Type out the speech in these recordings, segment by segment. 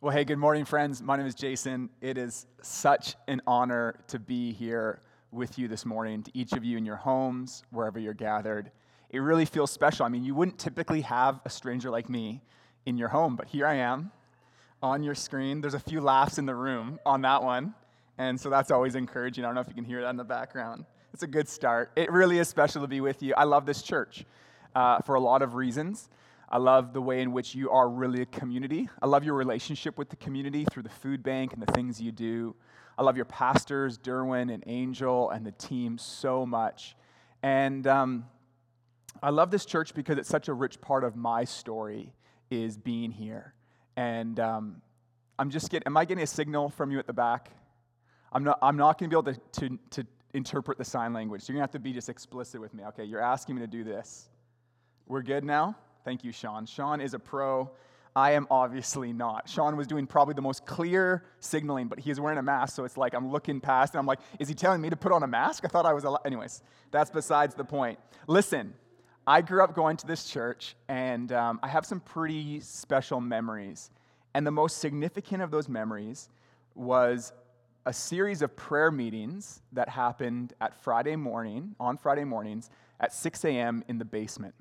Well, hey, good morning, friends. My name is Jason. It is such an honor to be here with you this morning, to each of you in your homes, wherever you're gathered. It really feels special. I mean, you wouldn't typically have a stranger like me in your home, but here I am on your screen. There's a few laughs in the room on that one, and so that's always encouraging. I don't know if you can hear that in the background. It's a good start. It really is special to be with you. I love this church for a lot of reasons. I love the way in which you are really a community. I love your relationship with the community through the food bank and the things you do. I love your pastors, Derwin and Angel, and the team so much. And I love this church because it's such a rich part of my story is being here. And am I getting a signal from you at the back? I'm not going to be able to interpret the sign language. So you're going to have to be just explicit with me. Okay, you're asking me to do this. We're good now? Thank you, Sean. Sean is a pro. I am obviously not. Sean was doing probably the most clear signaling, but he is wearing a mask, so it's like I'm looking past, and I'm like, is he telling me to put on a mask? I thought I was anyways, that's besides the point. Listen, I grew up going to this church, and I have some pretty special memories. And the most significant of those memories was a series of prayer meetings that happened on Friday mornings at 6 a.m. in the basement.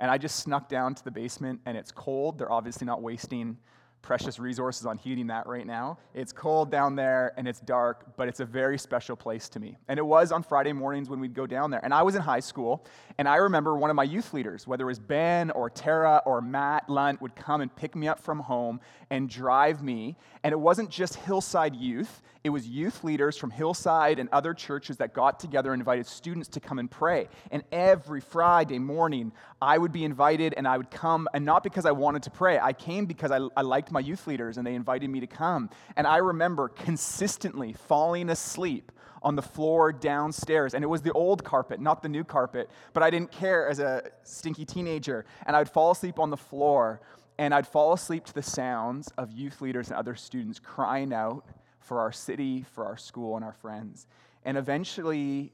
And I just snuck down to the basement, and it's cold. They're obviously not wasting precious resources on heating that right now. It's cold down there, and it's dark, but it's a very special place to me. And it was on Friday mornings when we'd go down there. And I was in high school, and I remember one of my youth leaders, whether it was Ben or Tara or Matt Lunt, would come and pick me up from home and drive me. And it wasn't just Hillside youth. It was youth leaders from Hillside and other churches that got together and invited students to come and pray. And every Friday morning, I would be invited and I would come, and not because I wanted to pray. I came because I liked my youth leaders and they invited me to come. And I remember consistently falling asleep on the floor downstairs. And it was the old carpet, not the new carpet, but I didn't care as a stinky teenager. And I would fall asleep on the floor, and I'd fall asleep to the sounds of youth leaders and other students crying out for our city, for our school, and our friends. And eventually,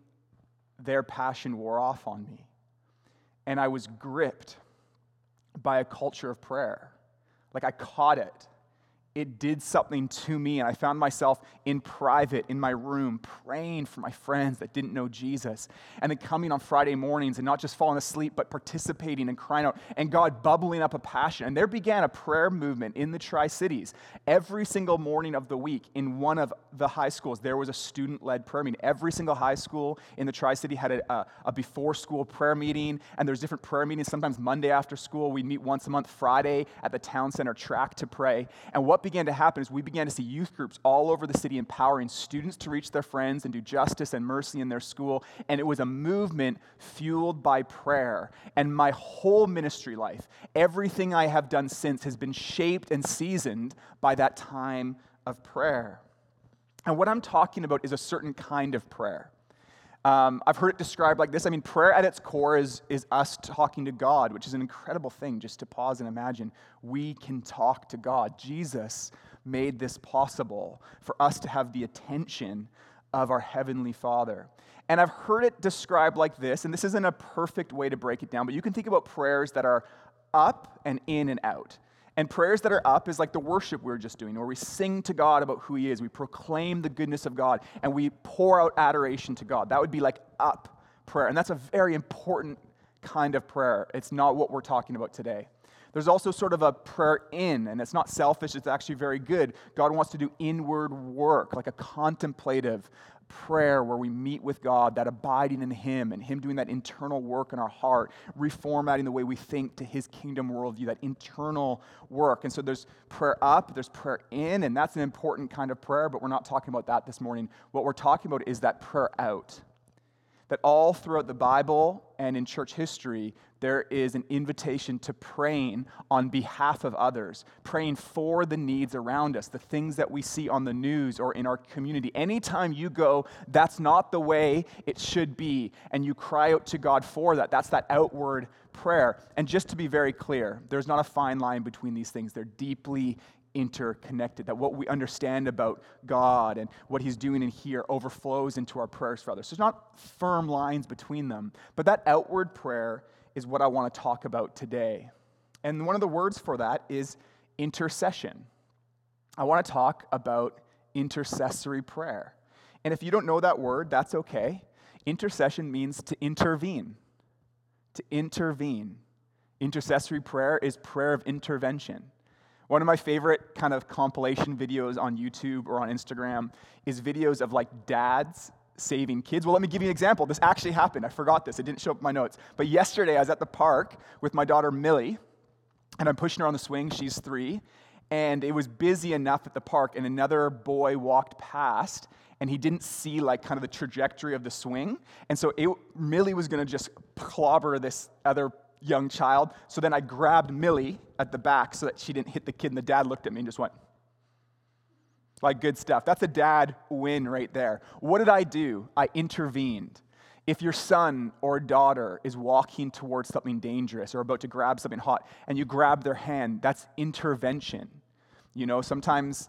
their passion wore off on me. And I was gripped by a culture of prayer. Like, I caught it. It did something to me, and I found myself in private, in my room, praying for my friends that didn't know Jesus, and then coming on Friday mornings and not just falling asleep, but participating and crying out, and God bubbling up a passion. And there began a prayer movement in the Tri-Cities. Every single morning of the week in one of the high schools, there was a student-led prayer meeting. Every single high school in the Tri-City had a before-school prayer meeting, and there's different prayer meetings, sometimes Monday after school. We'd meet once a month, Friday, at the town center track to pray. And what began to happen is we began to see youth groups all over the city empowering students to reach their friends and do justice and mercy in their school, and it was a movement fueled by prayer. And my whole ministry life, everything I have done since, has been shaped and seasoned by that time of prayer. And what I'm talking about is a certain kind of prayer. I've heard it described like this. I mean, prayer at its core is us talking to God, which is an incredible thing just to pause and imagine. We can talk to God. Jesus made this possible for us to have the attention of our Heavenly Father. And I've heard it described like this, and this isn't a perfect way to break it down, but you can think about prayers that are up and in and out. And prayers that are up is like the worship we were just doing, where we sing to God about who He is, we proclaim the goodness of God, and we pour out adoration to God. That would be like up prayer, and that's a very important kind of prayer. It's not what we're talking about today. There's also sort of a prayer in, and it's not selfish, it's actually very good. God wants to do inward work, like a contemplative prayer where we meet with God, that abiding in Him and Him doing that internal work in our heart, reformatting the way we think to His kingdom worldview, that internal work. And so there's prayer up, there's prayer in, and that's an important kind of prayer, but we're not talking about that this morning. What we're talking about is that prayer out. That all throughout the Bible and in church history, there is an invitation to praying on behalf of others, praying for the needs around us, the things that we see on the news or in our community. Anytime you go, that's not the way it should be, and you cry out to God for that. That's that outward prayer. And just to be very clear, there's not a fine line between these things. They're deeply interconnected, that what we understand about God and what He's doing in here overflows into our prayers for others. So there's not firm lines between them, but that outward prayer is what I want to talk about today. And one of the words for that is intercession. I want to talk about intercessory prayer. And if you don't know that word, that's okay. Intercession means to intervene. To intervene. Intercessory prayer is prayer of intervention. One of my favorite kind of compilation videos on YouTube or on Instagram is videos of like dads saving kids. Well, let me give you an example. This actually happened. I forgot this. It didn't show up in my notes. But yesterday I was at the park with my daughter Millie, and I'm pushing her on the swing. She's 3. And it was busy enough at the park, and another boy walked past, and he didn't see like kind of the trajectory of the swing. And so Millie was going to just clobber this other young child. So then I grabbed Millie at the back so that she didn't hit the kid, and the dad looked at me and just went, like, good stuff. That's a dad win right there. What did I do? I intervened. If your son or daughter is walking towards something dangerous or about to grab something hot and you grab their hand, that's intervention. You know, sometimes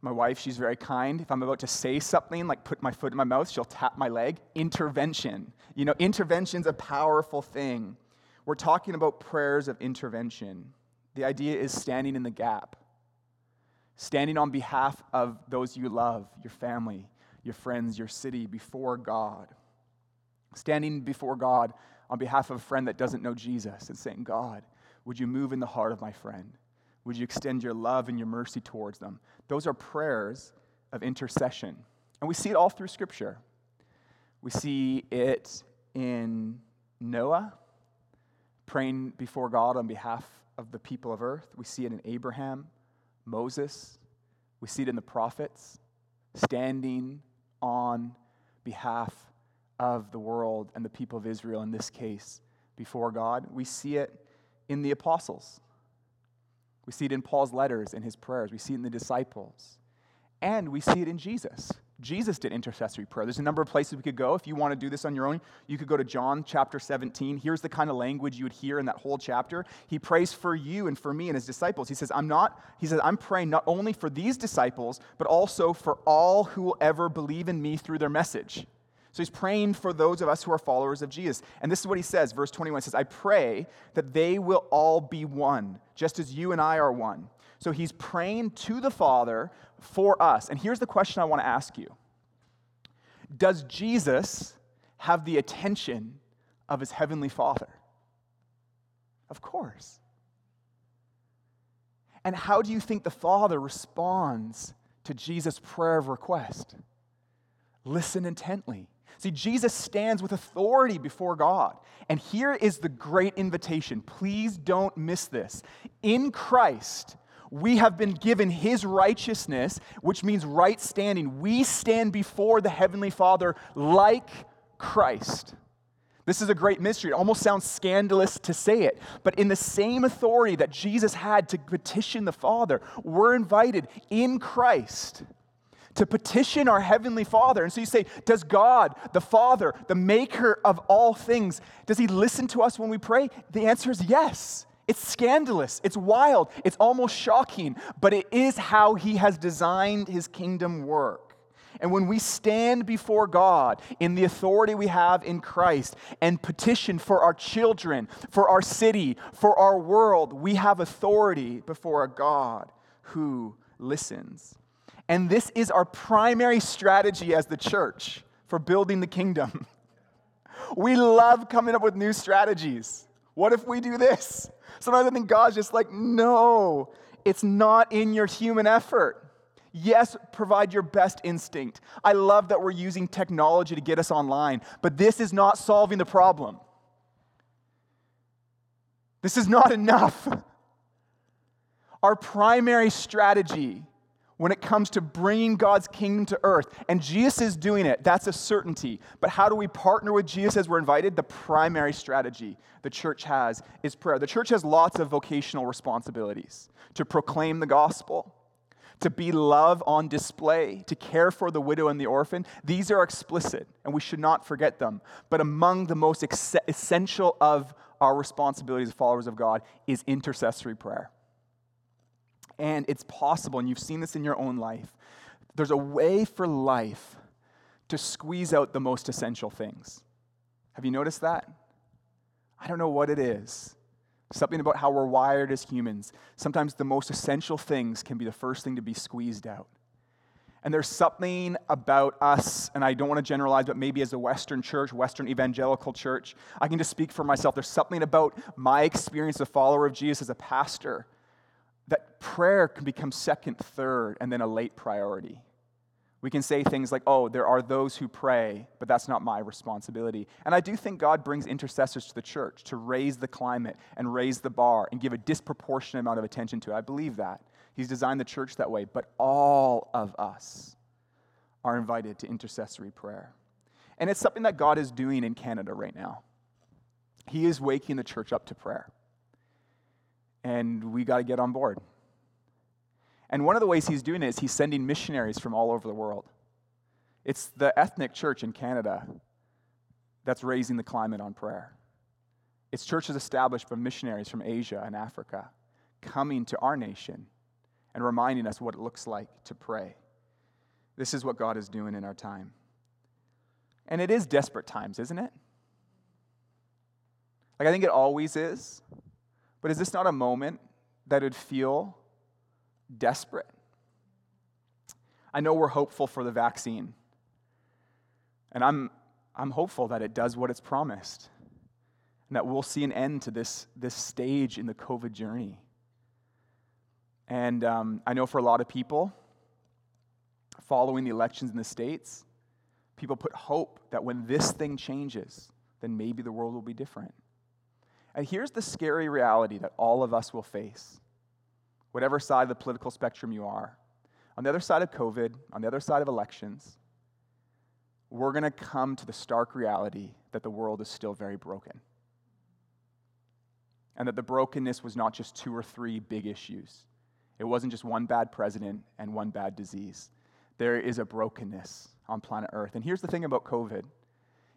my wife, she's very kind. If I'm about to say something, like put my foot in my mouth, she'll tap my leg. Intervention. You know, intervention's a powerful thing. We're talking about prayers of intervention. The idea is standing in the gap, standing on behalf of those you love, your family, your friends, your city, before God. Standing before God on behalf of a friend that doesn't know Jesus and saying, God, would you move in the heart of my friend? Would you extend your love and your mercy towards them? Those are prayers of intercession. And we see it all through Scripture. We see it in Noah, praying before God on behalf of the people of earth. We see it in Abraham, Moses. We see it in the prophets, standing on behalf of the world and the people of Israel, in this case, before God. We see it in the apostles. We see it in Paul's letters and his prayers. We see it in the disciples. And we see it in Jesus. Jesus did intercessory prayer. There's a number of places we could go. If you want to do this on your own, you could go to John chapter 17. Here's the kind of language you would hear in that whole chapter. He prays for you and for me and his disciples. He says, I'm praying not only for these disciples, but also for all who will ever believe in me through their message. So he's praying for those of us who are followers of Jesus. And this is what he says, verse 21 says, I pray that they will all be one, just as you and I are one. So he's praying to the Father for us. And here's the question I want to ask you. Does Jesus have the attention of his heavenly Father? Of course. And how do you think the Father responds to Jesus' prayer of request? Listen intently. See, Jesus stands with authority before God. And here is the great invitation. Please don't miss this. In Christ, we have been given his righteousness, which means right standing. We stand before the Heavenly Father like Christ. This is a great mystery. It almost sounds scandalous to say it, but in the same authority that Jesus had to petition the Father, we're invited in Christ to petition our Heavenly Father. And so you say, does God, the Father, the maker of all things, does he listen to us when we pray? The answer is yes. It's scandalous, it's wild, it's almost shocking, but it is how he has designed his kingdom work. And when we stand before God in the authority we have in Christ and petition for our children, for our city, for our world, we have authority before a God who listens. And this is our primary strategy as the church for building the kingdom. We love coming up with new strategies. What if we do this? Sometimes I think God's just like, no, it's not in your human effort. Yes, provide your best instinct. I love that we're using technology to get us online, but this is not solving the problem. This is not enough. Our primary strategy when it comes to bringing God's kingdom to earth, and Jesus is doing it, that's a certainty. But how do we partner with Jesus as we're invited? The primary strategy the church has is prayer. The church has lots of vocational responsibilities: to proclaim the gospel, to be love on display, to care for the widow and the orphan. These are explicit, and we should not forget them. But among the most essential of our responsibilities as followers of God is intercessory prayer. And it's possible, and you've seen this in your own life, there's a way for life to squeeze out the most essential things. Have you noticed that? I don't know what it is, Something about how we're wired as humans. Sometimes the most essential things can be the first thing to be squeezed out. And there's something about us, and I don't want to generalize, but maybe as a Western church, Western evangelical church, I can just speak for myself. There's something about my experience as a follower of Jesus, as a pastor, that prayer can become second, third, and then a late priority. We can say things like, oh, there are those who pray, but that's not my responsibility. And I do think God brings intercessors to the church to raise the climate and raise the bar and give a disproportionate amount of attention to it. I believe that. He's designed the church that way. But all of us are invited to intercessory prayer. And it's something that God is doing in Canada right now. He is waking the church up to prayer. And we got to get on board. And one of the ways he's doing it is he's sending missionaries from all over the world. It's the ethnic church in Canada that's raising the climate on prayer. It's churches established by missionaries from Asia and Africa coming to our nation and reminding us what it looks like to pray. This is what God is doing in our time. And it is desperate times, isn't it? Like, I think it always is. But is this not a moment that would feel desperate? I know we're hopeful for the vaccine. And I'm hopeful that it does what it's promised. And that we'll see an end to this stage in the COVID journey. And I know for a lot of people, following the elections in the States, people put hope that when this thing changes, then maybe the world will be different. And here's the scary reality that all of us will face. Whatever side of the political spectrum you are, on the other side of COVID, on the other side of elections, we're going to come to the stark reality that the world is still very broken. And that the brokenness was not just 2 or 3 big issues. It wasn't just one bad president and one bad disease. There is a brokenness on planet Earth. And here's the thing about COVID.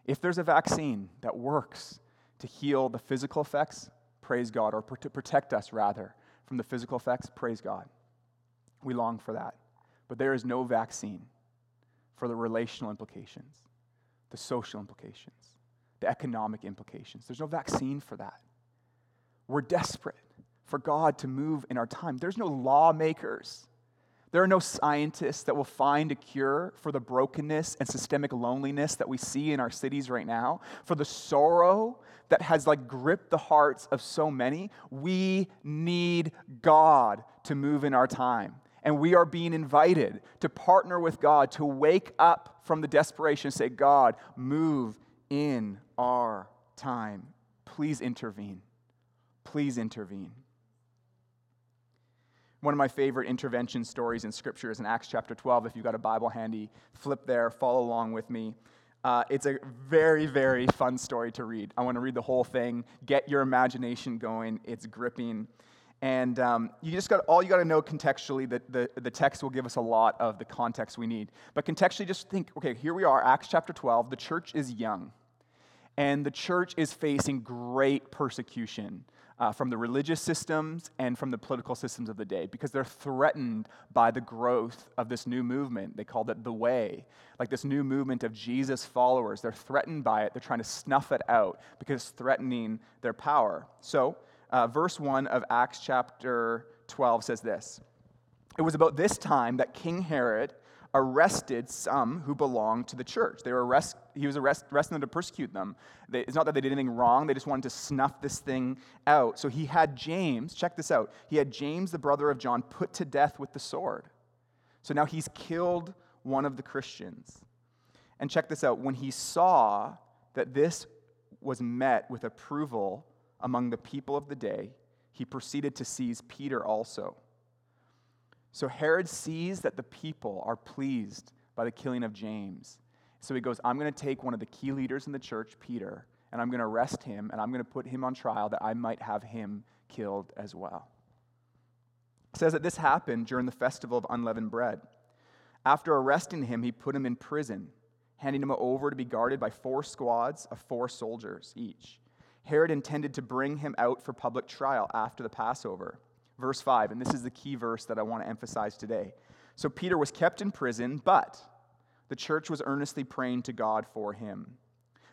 If there's a vaccine that works to heal the physical effects, praise God, or to protect us, rather, from the physical effects, praise God. We long for that. But there is no vaccine for the relational implications, the social implications, the economic implications. There's no vaccine for that. We're desperate for God to move in our time. There's no lawmakers. There are no scientists that will find a cure for the brokenness and systemic loneliness that we see in our cities right now, for the sorrow that has gripped the hearts of so many. We need God to move in our time. And we are being invited to partner with God, to wake up from the desperation and say, God, move in our time. Please intervene. Please intervene. One of my favorite intervention stories in Scripture is in Acts chapter 12. If you've got a Bible handy, flip there, follow along with me. It's a very, very fun story to read. I want to read the whole thing. Get your imagination going. It's gripping. And all you got to know contextually, that the text will give us a lot of the context we need. But contextually, just think, okay, here we are, Acts chapter 12. The church is young. And the church is facing great persecution from the religious systems and from the political systems of the day, because they're threatened by the growth of this new movement. They called it the Way, this new movement of Jesus followers. They're threatened by it. They're trying to snuff it out because it's threatening their power. So verse 1 of Acts chapter 12 says this. It was about this time that King Herod arrested some who belonged to the church. He was arresting them to persecute them. It's not that they did anything wrong. They just wanted to snuff this thing out. So he had James, check this out. He had James, the brother of John, put to death with the sword. So now he's killed one of the Christians. And check this out. When he saw that this was met with approval among the people of the day, he proceeded to seize Peter also. So Herod sees that the people are pleased by the killing of James. So he goes, I'm going to take one of the key leaders in the church, Peter, and I'm going to arrest him, and I'm going to put him on trial that I might have him killed as well. It says that this happened during the festival of unleavened bread. After arresting him, he put him in prison, handing him over to be guarded by 4 squads of 4 soldiers each. Herod intended to bring him out for public trial after the Passover. Verse 5, and this is the key verse that I want to emphasize today. So Peter was kept in prison, but the church was earnestly praying to God for him.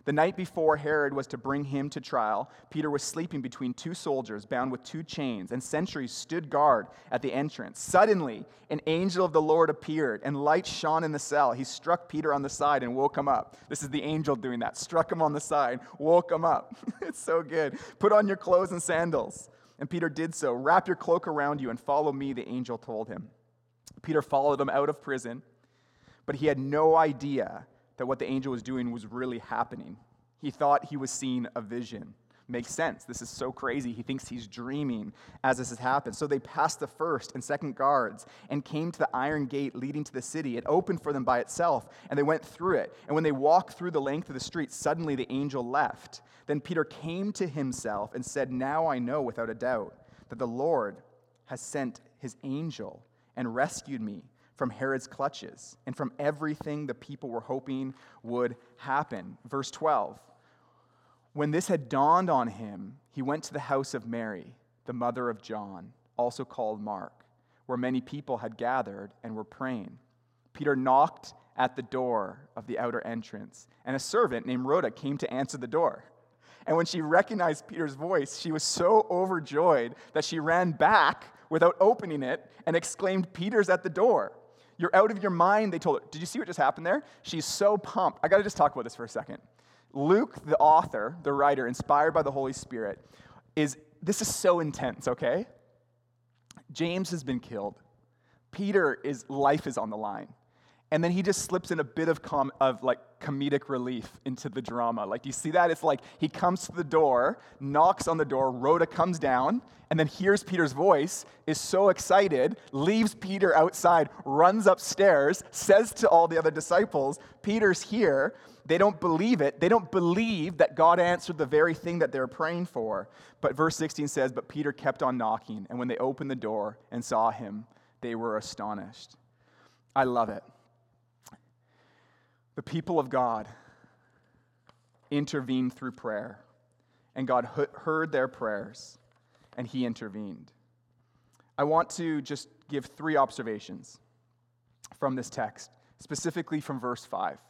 The night before Herod was to bring him to trial, Peter was sleeping between two soldiers bound with two chains, and sentries stood guard at the entrance. Suddenly, an angel of the Lord appeared, and light shone in the cell. He struck Peter on the side and woke him up. This is the angel doing that. Struck him on the side, woke him up. It's so good. Put on your clothes and sandals. And Peter did so. Wrap your cloak around you and follow me, the angel told him. Peter followed him out of prison, but he had no idea that what the angel was doing was really happening. He thought he was seeing a vision. Makes sense. This is so crazy. He thinks he's dreaming as this has happened. So they passed the first and second guards and came to the iron gate leading to the city. It opened for them by itself, and they went through it. And when they walked through the length of the street, suddenly the angel left. Then Peter came to himself and said, "Now I know without a doubt that the Lord has sent his angel and rescued me from Herod's clutches, and from everything the people were hoping would happen." Verse 12, when this had dawned on him, he went to the house of Mary, the mother of John, also called Mark, where many people had gathered and were praying. Peter knocked at the door of the outer entrance, and a servant named Rhoda came to answer the door. And when she recognized Peter's voice, she was so overjoyed that she ran back without opening it and exclaimed, "Peter's at the door. You're out of your mind," they told her. Did you see what just happened there? She's so pumped. I got to just talk about this for a second. Luke, the author, the writer, inspired by the Holy Spirit, this is so intense, okay? James has been killed. Life is on the line. And then he just slips in a bit of comedic relief into the drama. Like, do you see that? It's like he comes to the door, knocks on the door, Rhoda comes down, and then hears Peter's voice, is so excited, leaves Peter outside, runs upstairs, says to all the other disciples, "Peter's here." They don't believe it. They don't believe that God answered the very thing that they're praying for. But verse 16 says, "But Peter kept on knocking, and when they opened the door and saw him, they were astonished." I love it. The people of God intervened through prayer, and God heard their prayers, and he intervened. I want to just give three observations from this text, specifically from verse 5.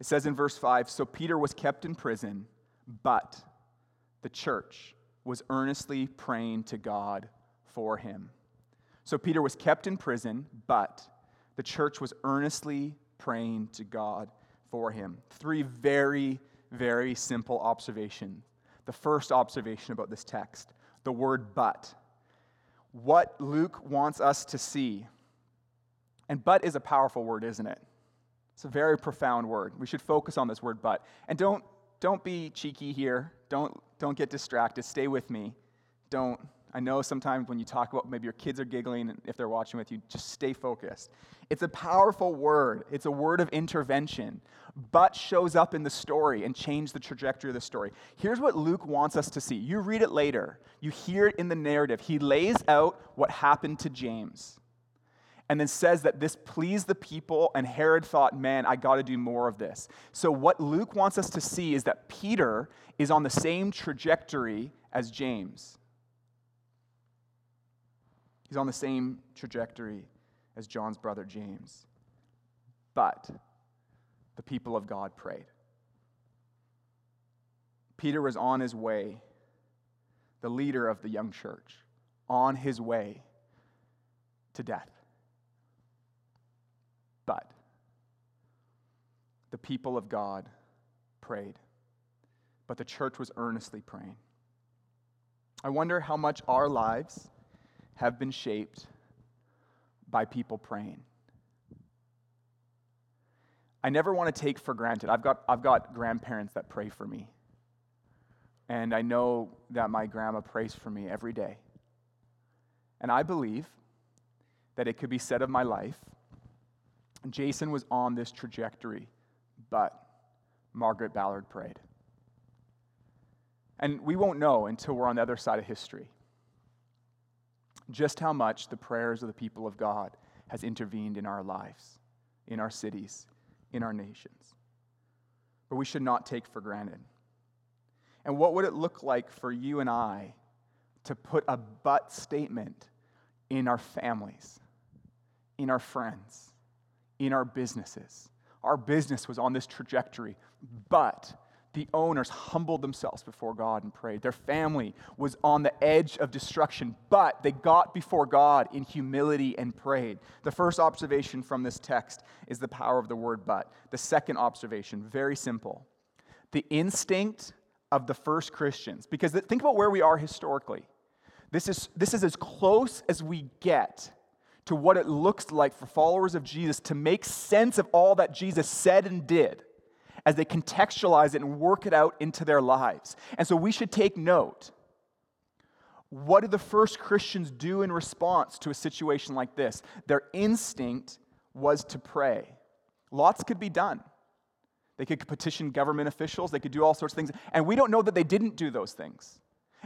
It says in verse 5, "So Peter was kept in prison, but the church was earnestly praying to God for him." So Peter was kept in prison, but the church was earnestly praying to God for him. Three very, very simple observations. The first observation about this text, the word "but." What Luke wants us to see, and "but" is a powerful word, isn't it? It's a very profound word. We should focus on this word "but." And don't be cheeky here. Don't get distracted. Stay with me. I know sometimes when you talk about maybe your kids are giggling, and if they're watching with you, just stay focused. It's a powerful word. It's a word of intervention. "But" shows up in the story and changed the trajectory of the story. Here's what Luke wants us to see. You read it later. You hear it in the narrative. He lays out what happened to James and then says that this pleased the people, and Herod thought, "Man, I got to do more of this." So what Luke wants us to see is that Peter is on the same trajectory as James. He's on the same trajectory as John's brother James. But the people of God prayed. Peter was on his way, the leader of the young church, on his way to death. But the people of God prayed. But the church was earnestly praying. I wonder how much our lives have been shaped by people praying. I never want to take for granted. I've got grandparents that pray for me. And I know that my grandma prays for me every day. And I believe that it could be said of my life, Jason was on this trajectory, but Margaret Ballard prayed. And we won't know until we're on the other side of history just how much the prayers of the people of God has intervened in our lives, in our cities, in our nations. But we should not take for granted. And what would it look like for you and I to put a "but" statement in our families, in our friends, in our businesses, Our business was on this trajectory, but the owners humbled themselves before God and prayed. Their family was on the edge of destruction, but they got before God in humility and prayed. The first observation from this text is the power of the word but. The second observation, very simple. The instinct of the first Christians, because think about where we are historically. This is as close as we get to what it looks like for followers of Jesus to make sense of all that Jesus said and did as they contextualize it and work it out into their lives. And so we should take note. What did the first Christians do in response to a situation like this? Their instinct was to pray. Lots could be done. They could petition government officials. They could do all sorts of things. And we don't know that they didn't do those things.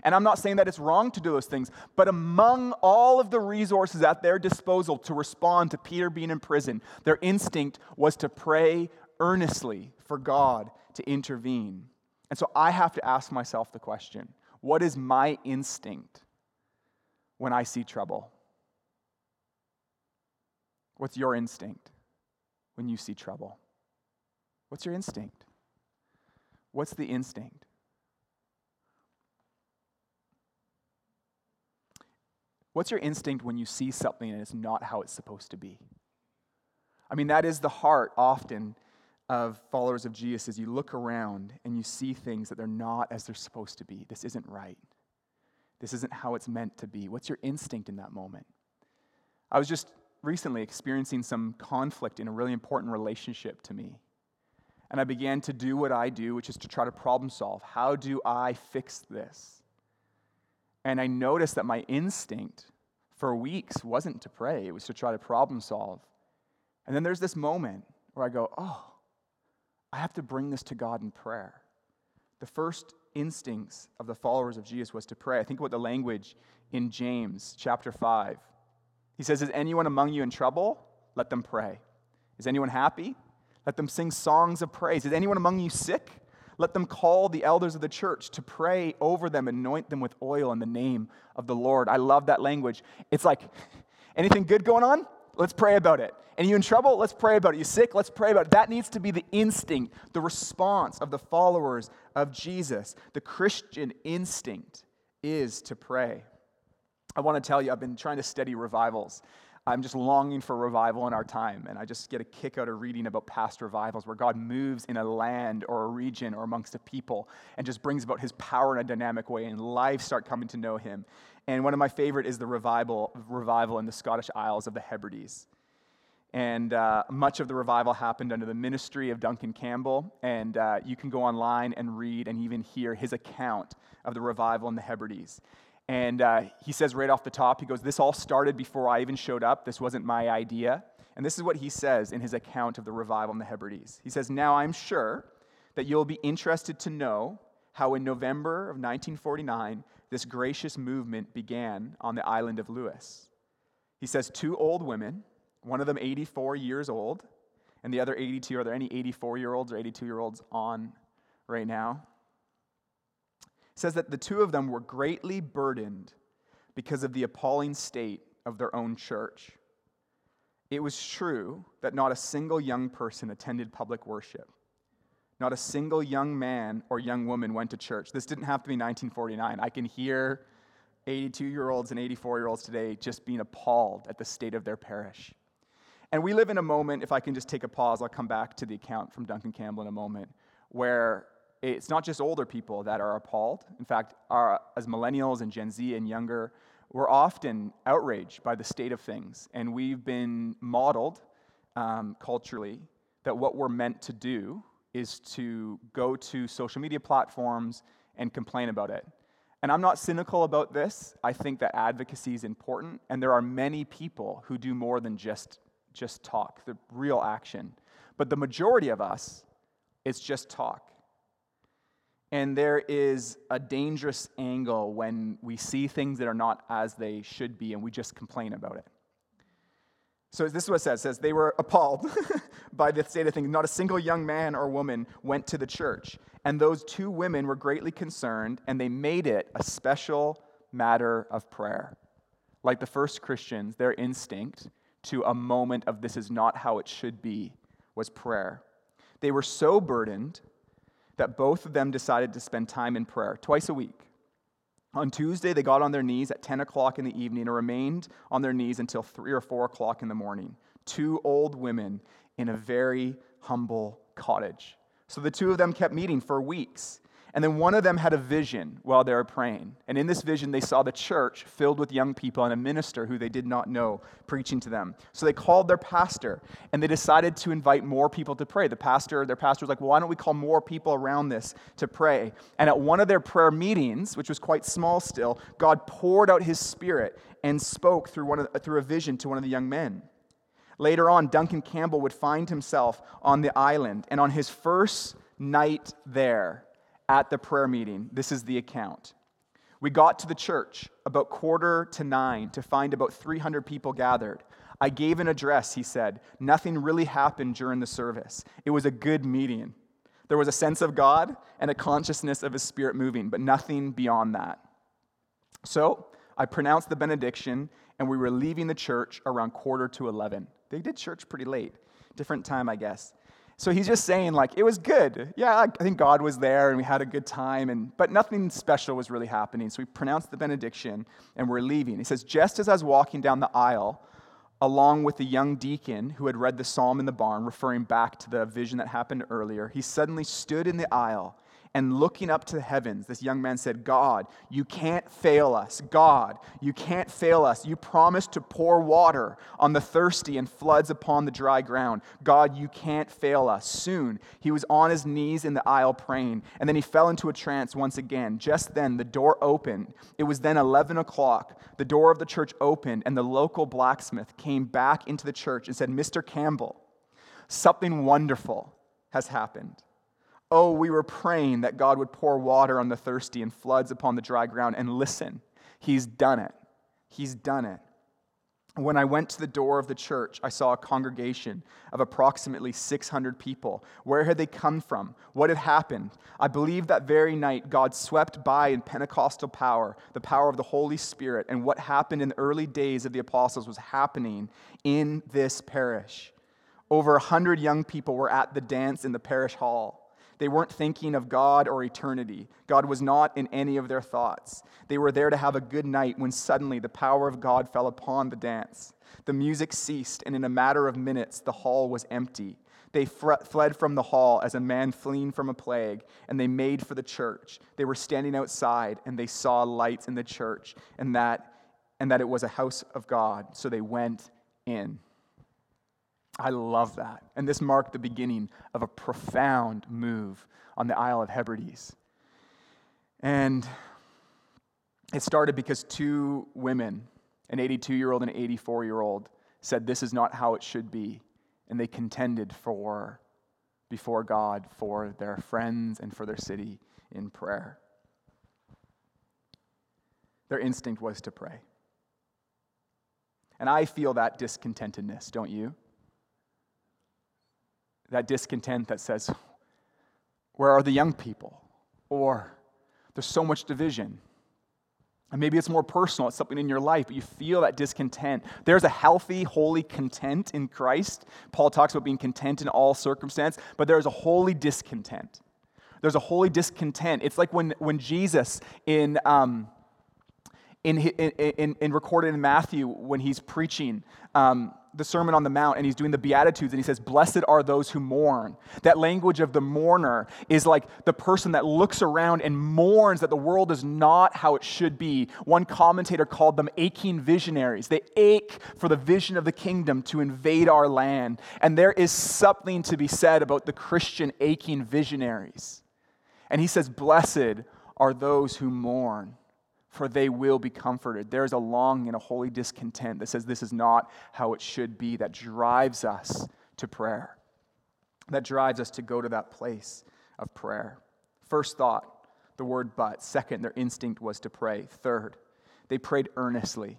And I'm not saying that it's wrong to do those things, but among all of the resources at their disposal to respond to Peter being in prison, their instinct was to pray earnestly for God to intervene. And so I have to ask myself the question, what is my instinct when I see trouble? What's your instinct when you see trouble? What's your instinct? What's the instinct? What's your instinct when you see something and it's not how it's supposed to be? I mean, that is the heart often of followers of Jesus as you look around and you see things that they're not as they're supposed to be. This isn't right. This isn't how it's meant to be. What's your instinct in that moment? I was just recently experiencing some conflict in a really important relationship to me. And I began to do what I do, which is to try to problem solve. How do I fix this? And I noticed that my instinct for weeks wasn't to pray. It was to try to problem solve. And then there's this moment where I go, oh, I have to bring this to God in prayer. The first instincts of the followers of Jesus was to pray. I think about the language in James chapter 5. He says, is anyone among you in trouble? Let them pray. Is anyone happy? Let them sing songs of praise. Is anyone among you sick? Let them call the elders of the church to pray over them, anoint them with oil in the name of the Lord. I love that language. It's like, anything good going on? Let's pray about it. And you in trouble? Let's pray about it. You sick? Let's pray about it. That needs to be the instinct, the response of the followers of Jesus. The Christian instinct is to pray. I want to tell you, I've been trying to study revivals. I'm just longing for revival in our time, and I just get a kick out of reading about past revivals where God moves in a land or a region or amongst a people and just brings about his power in a dynamic way, and lives start coming to know him. And one of my favorite is the revival in the Scottish Isles of the Hebrides. And much of the revival happened under the ministry of Duncan Campbell, and you can go online and read and even hear his account of the revival in the Hebrides. And he says right off the top, he goes, this all started before I even showed up. This wasn't my idea. And this is what he says in his account of the revival in the Hebrides. He says, now I'm sure that you'll be interested to know how in November of 1949, this gracious movement began on the island of Lewis. He says, two old women, one of them 84 years old, and the other 82. Are there any 84-year-olds or 82-year-olds on right now? It says that the two of them were greatly burdened because of the appalling state of their own church. It was true that not a single young person attended public worship. Not a single young man or young woman went to church. This didn't have to be 1949. I can hear 82-year-olds and 84-year-olds today just being appalled at the state of their parish. And we live in a moment, if I can just take a pause, I'll come back to the account from Duncan Campbell in a moment, where it's not just older people that are appalled. In fact, as millennials and Gen Z and younger, we're often outraged by the state of things. And we've been modeled culturally that what we're meant to do is to go to social media platforms and complain about it. And I'm not cynical about this. I think that advocacy is important. And there are many people who do more than just talk, the real action. But the majority of us, it's just talk. And there is a dangerous angle when we see things that are not as they should be and we just complain about it. So this is what it says they were appalled by the state of things. Not a single young man or woman went to the church. And those two women were greatly concerned, and they made it a special matter of prayer. Like the first Christians, their instinct to a moment of this is not how it should be was prayer. They were so burdened that both of them decided to spend time in prayer twice a week. On Tuesday, they got on their knees at 10 o'clock in the evening and remained on their knees until 3 or 4 o'clock in the morning. Two old women in a very humble cottage. So the two of them kept meeting for weeks. And then one of them had a vision while they were praying. And in this vision, they saw the church filled with young people and a minister who they did not know preaching to them. So they called their pastor, and they decided to invite more people to pray. Their pastor was like, why don't we call more people around this to pray? And at one of their prayer meetings, which was quite small still, God poured out his spirit and spoke through a vision to one of the young men. Later on, Duncan Campbell would find himself on the island, and on his first night there, at the prayer meeting, this is the account. We got to the church about 8:45 to find about 300 people gathered. I gave an address, he said. Nothing really happened during the service. It was a good meeting. There was a sense of God and a consciousness of his spirit moving, but nothing beyond that. So I pronounced the benediction, and we were leaving the church around 11:15. They did church pretty late. Different time, I guess. So he's just saying, like, it was good. Yeah, I think God was there, and we had a good time, but nothing special was really happening. So we pronounced the benediction, and we're leaving. He says, just as I was walking down the aisle, along with the young deacon who had read the psalm in the barn, referring back to the vision that happened earlier, he suddenly stood in the aisle, and looking up to the heavens, this young man said, God, you can't fail us. God, you can't fail us. You promised to pour water on the thirsty and floods upon the dry ground. God, you can't fail us. Soon, he was on his knees in the aisle praying, and then he fell into a trance once again. Just then, the door opened. It was then 11 o'clock. The door of the church opened, and the local blacksmith came back into the church and said, Mr. Campbell, something wonderful has happened. Oh, we were praying that God would pour water on the thirsty and floods upon the dry ground. And listen, he's done it. He's done it. When I went to the door of the church, I saw a congregation of approximately 600 people. Where had they come from? What had happened? I believe that very night, God swept by in Pentecostal power, the power of the Holy Spirit, and what happened in the early days of the apostles was happening in this parish. Over 100 young people were at the dance in the parish hall. They weren't thinking of God or eternity. God was not in any of their thoughts. They were there to have a good night when suddenly the power of God fell upon the dance. The music ceased, and in a matter of minutes, the hall was empty. They fled from the hall as a man fleeing from a plague, and they made for the church. They were standing outside, and they saw lights in the church, and that it was a house of God. So they went in. I love that. And this marked the beginning of a profound move on the Isle of Hebrides. And it started because two women, an 82-year-old and an 84-year-old, said this is not how it should be. And they contended before God for their friends and for their city in prayer. Their instinct was to pray. And I feel that discontentedness, don't you? That discontent that says, where are the young people? Or there's so much division. And maybe it's more personal, it's something in your life, but you feel that discontent. There's a healthy, holy content in Christ. Paul talks about being content in all circumstance, but there's a holy discontent. There's a holy discontent. It's like when Jesus in recorded in Matthew, when he's preaching the Sermon on the Mount, and he's doing the Beatitudes, and he says, blessed are those who mourn. That language of the mourner is like the person that looks around and mourns that the world is not how it should be. One commentator called them aching visionaries. They ache for the vision of the kingdom to invade our land. And there is something to be said about the Christian aching visionaries. And he says, blessed are those who mourn, for they will be comforted. There is a longing and a holy discontent that says this is not how it should be, that drives us to prayer, that drives us to go to that place of prayer. First thought, the word but. Second, their instinct was to pray. Third, they prayed earnestly.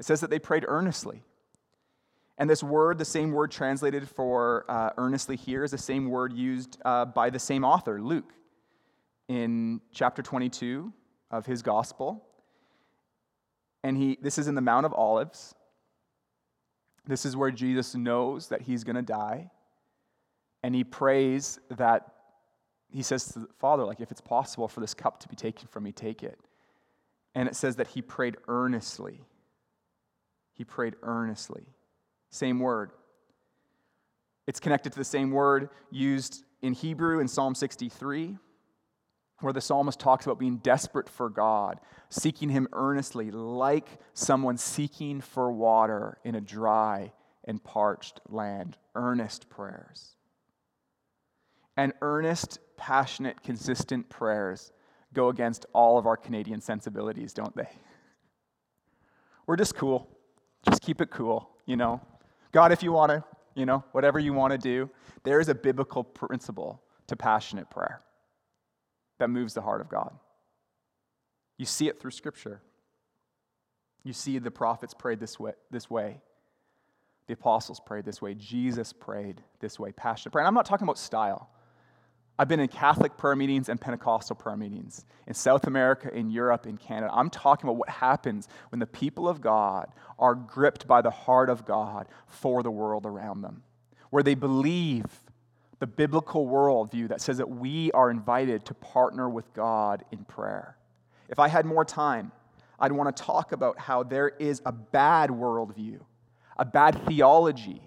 It says that they prayed earnestly. And this word, the same word translated for earnestly here, is the same word used by the same author, Luke, in chapter 22, of his gospel. And this is in the Mount of Olives. This is where Jesus knows that he's going to die. and he prays that, he says to the Father, like, if it's possible for this cup to be taken from me, take it. And it says that he prayed earnestly. He prayed earnestly. Same word. It's connected to the same word used in Hebrew in Psalm 63, where the psalmist talks about being desperate for God, seeking him earnestly, like someone seeking for water in a dry and parched land. Earnest prayers. And earnest, passionate, consistent prayers go against all of our Canadian sensibilities, don't they? We're just cool. Just keep it cool, you know. God, if you want to, you know, whatever you want to do. There is a biblical principle to passionate prayer that moves the heart of God. You see it through Scripture. You see the prophets prayed this way. The apostles prayed this way. Jesus prayed this way. Passionate prayer. And I'm not talking about style. I've been in Catholic prayer meetings and Pentecostal prayer meetings in South America, in Europe, in Canada. I'm talking about what happens when the people of God are gripped by the heart of God for the world around them, where they believe the biblical worldview that says that we are invited to partner with God in prayer. If I had more time, I'd want to talk about how there is a bad worldview, a bad theology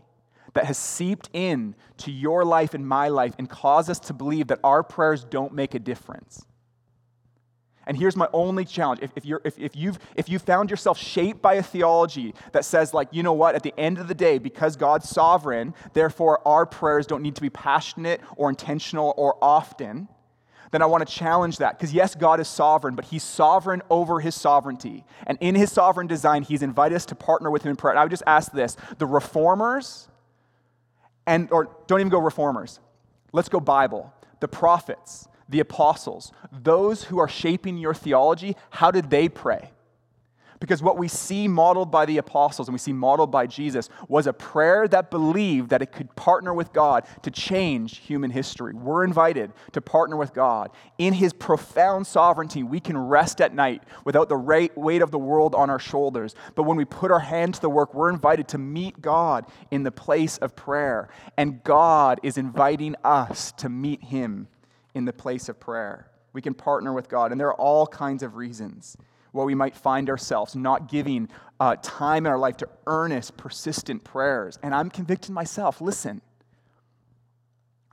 that has seeped in to your life and my life and caused us to believe that our prayers don't make a difference. And here's my only challenge. If you've found yourself shaped by a theology that says, like, you know what, at the end of the day, because God's sovereign, therefore our prayers don't need to be passionate or intentional or often, then I want to challenge that. Because yes, God is sovereign, but he's sovereign over his sovereignty. And in his sovereign design, he's invited us to partner with him in prayer. And I would just ask this, the reformers, and or don't even go reformers, let's go Bible, the prophets, the apostles, those who are shaping your theology, how did they pray? Because what we see modeled by the apostles and we see modeled by Jesus was a prayer that believed that it could partner with God to change human history. We're invited to partner with God. In his profound sovereignty, we can rest at night without the weight of the world on our shoulders. But when we put our hand to the work, we're invited to meet God in the place of prayer. And God is inviting us to meet him in the place of prayer. We can partner with God. And there are all kinds of reasons where we might find ourselves not giving time in our life to earnest, persistent prayers. And I'm convicting myself. Listen,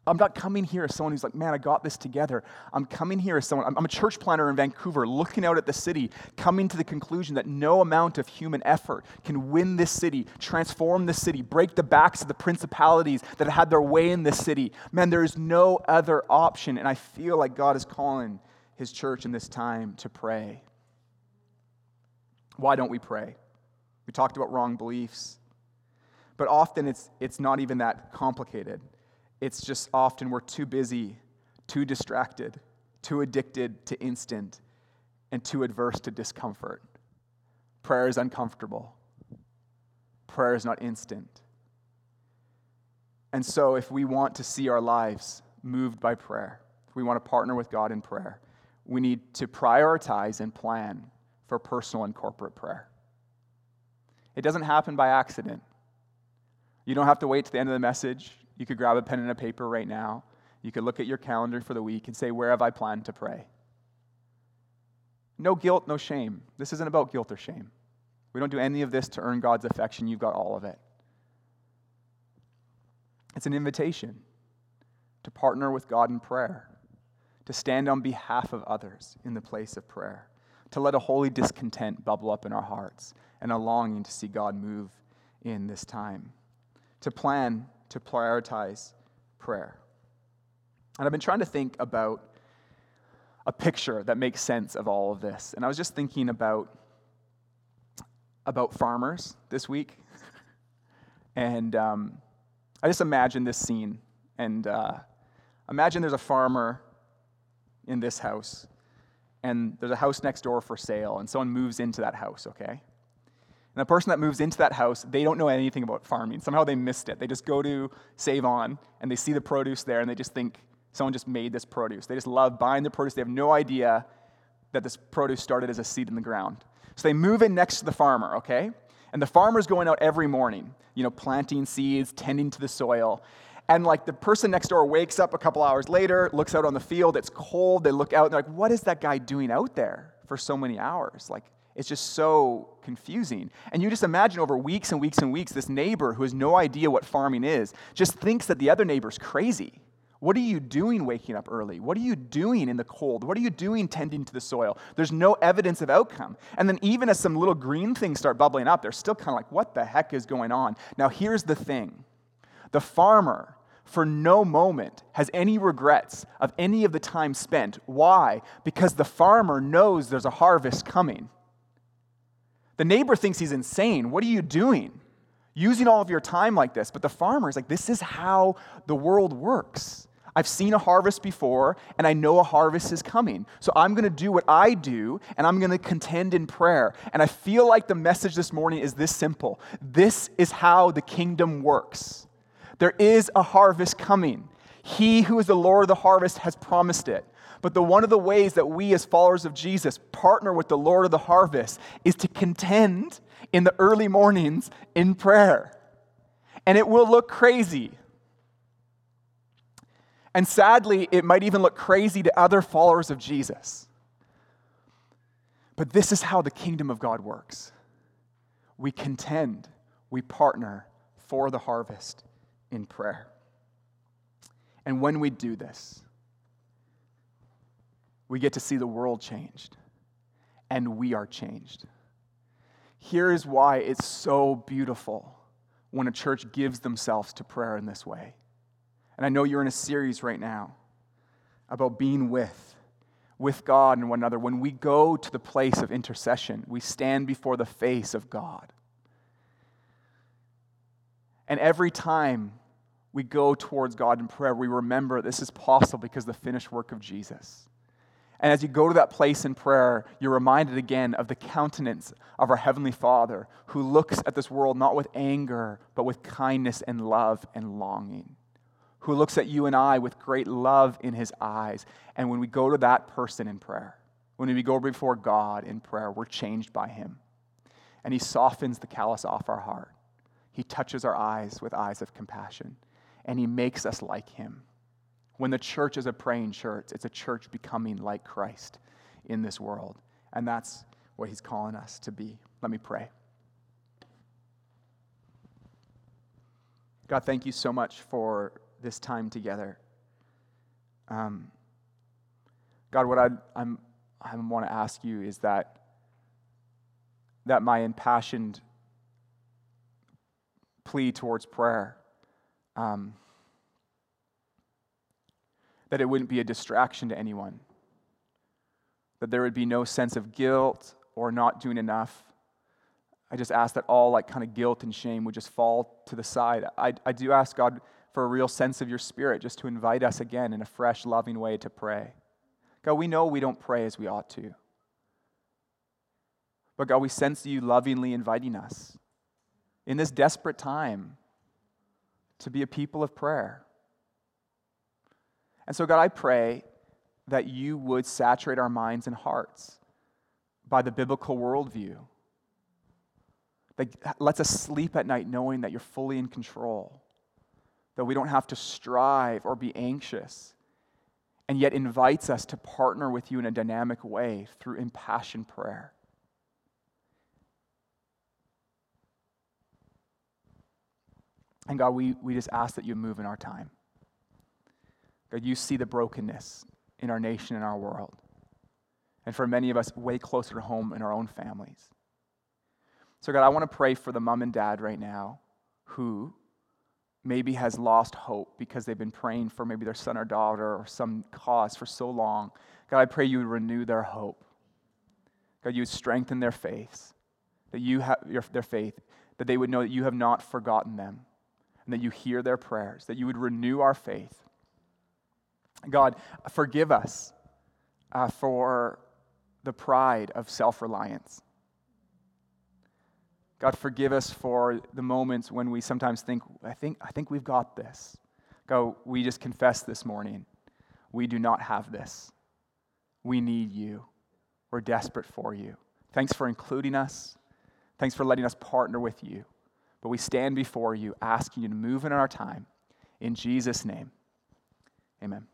I'm not coming here as someone who's like, man, I got this together. I'm coming here as someone, I'm a church planner in Vancouver, looking out at the city, coming to the conclusion that no amount of human effort can win this city, transform this city, break the backs of the principalities that had their way in this city. Man, there is no other option. And I feel like God is calling his church in this time to pray. Why don't we pray? We talked about wrong beliefs. But often it's not even that complicated. It's just often we're too busy, too distracted, too addicted to instant, and too adverse to discomfort. Prayer is uncomfortable. Prayer is not instant. And so if we want to see our lives moved by prayer, if we want to partner with God in prayer, we need to prioritize and plan for personal and corporate prayer. It doesn't happen by accident. You don't have to wait to the end of the message. You could grab a pen and a paper right now. You could look at your calendar for the week and say, where have I planned to pray? No guilt, no shame. This isn't about guilt or shame. We don't do any of this to earn God's affection. You've got all of it. It's an invitation to partner with God in prayer, to stand on behalf of others in the place of prayer, to let a holy discontent bubble up in our hearts and a longing to see God move in this time, to plan, to prioritize prayer. And I've been trying to think about a picture that makes sense of all of this. And I was just thinking about farmers this week. And I just imagined this scene. And imagine there's a farmer in this house, and there's a house next door for sale, and someone moves into that house, okay? And the person that moves into that house, they don't know anything about farming. Somehow they missed it. They just go to Save On, and they see the produce there, and they just think someone just made this produce. They just love buying the produce. They have no idea that this produce started as a seed in the ground. So they move in next to the farmer, okay? And the farmer's going out every morning, you know, planting seeds, tending to the soil. And like the person next door wakes up a couple hours later, looks out on the field, it's cold, they look out and they're like, what is that guy doing out there for so many hours? Like, it's just so confusing. And you just imagine over weeks and weeks and weeks, this neighbor who has no idea what farming is just thinks that the other neighbor's crazy. What are you doing waking up early? What are you doing in the cold? What are you doing tending to the soil? There's no evidence of outcome. And then even as some little green things start bubbling up, they're still kind of like, what the heck is going on? Now, here's the thing. The farmer, for no moment, has any regrets of any of the time spent. Why? Because the farmer knows there's a harvest coming. The neighbor thinks he's insane. What are you doing? Using all of your time like this. But the farmer is like, this is how the world works. I've seen a harvest before, and I know a harvest is coming. So I'm going to do what I do, and I'm going to contend in prayer. And I feel like the message this morning is this simple. This is how the kingdom works. There is a harvest coming. He who is the Lord of the harvest has promised it. But one of the ways that we as followers of Jesus partner with the Lord of the harvest is to contend in the early mornings in prayer. And it will look crazy. And sadly, it might even look crazy to other followers of Jesus. But this is how the kingdom of God works. We contend, we partner for the harvest in prayer. And when we do this, we get to see the world changed, and we are changed. Here is why it's so beautiful when a church gives themselves to prayer in this way. And I know you're in a series right now about being with God and one another. When we go to the place of intercession, we stand before the face of God. And every time we go towards God in prayer, we remember this is possible because of the finished work of Jesus. And as you go to that place in prayer, you're reminded again of the countenance of our Heavenly Father who looks at this world not with anger, but with kindness and love and longing, who looks at you and I with great love in his eyes. And when we go to that person in prayer, when we go before God in prayer, we're changed by him. And he softens the callous off our heart. He touches our eyes with eyes of compassion, and he makes us like him. When the church is a praying church, it's a church becoming like Christ in this world. And that's what he's calling us to be. Let me pray. God, thank you so much for this time together. God, what I want to ask you is that my impassioned plea towards prayer, that it wouldn't be a distraction to anyone, that there would be no sense of guilt or not doing enough. I just ask that all kind of guilt and shame would just fall to the side. I do ask, God, for a real sense of your Spirit just to invite us again in a fresh, loving way to pray. God, we know we don't pray as we ought to. But God, we sense you lovingly inviting us in this desperate time to be a people of prayer. And so, God, I pray that you would saturate our minds and hearts by the biblical worldview that lets us sleep at night knowing that you're fully in control, that we don't have to strive or be anxious, and yet invites us to partner with you in a dynamic way through impassioned prayer. And God, we just ask that you move in our time. God, you see the brokenness in our nation and our world. And for many of us, way closer to home in our own families. So God, I want to pray for the mom and dad right now who maybe has lost hope because they've been praying for maybe their son or daughter or some cause for so long. God, I pray you would renew their hope. God, you would strengthen their faith, that you have their faith, that they would know that you have not forgotten them, and that you hear their prayers, that you would renew our faith. God, forgive us for the pride of self-reliance. God, forgive us for the moments when we sometimes think, I think we've got this. God, we just confess this morning, we do not have this. We need you. We're desperate for you. Thanks for including us. Thanks for letting us partner with you. But we stand before you, asking you to move in our time in Jesus' name, amen.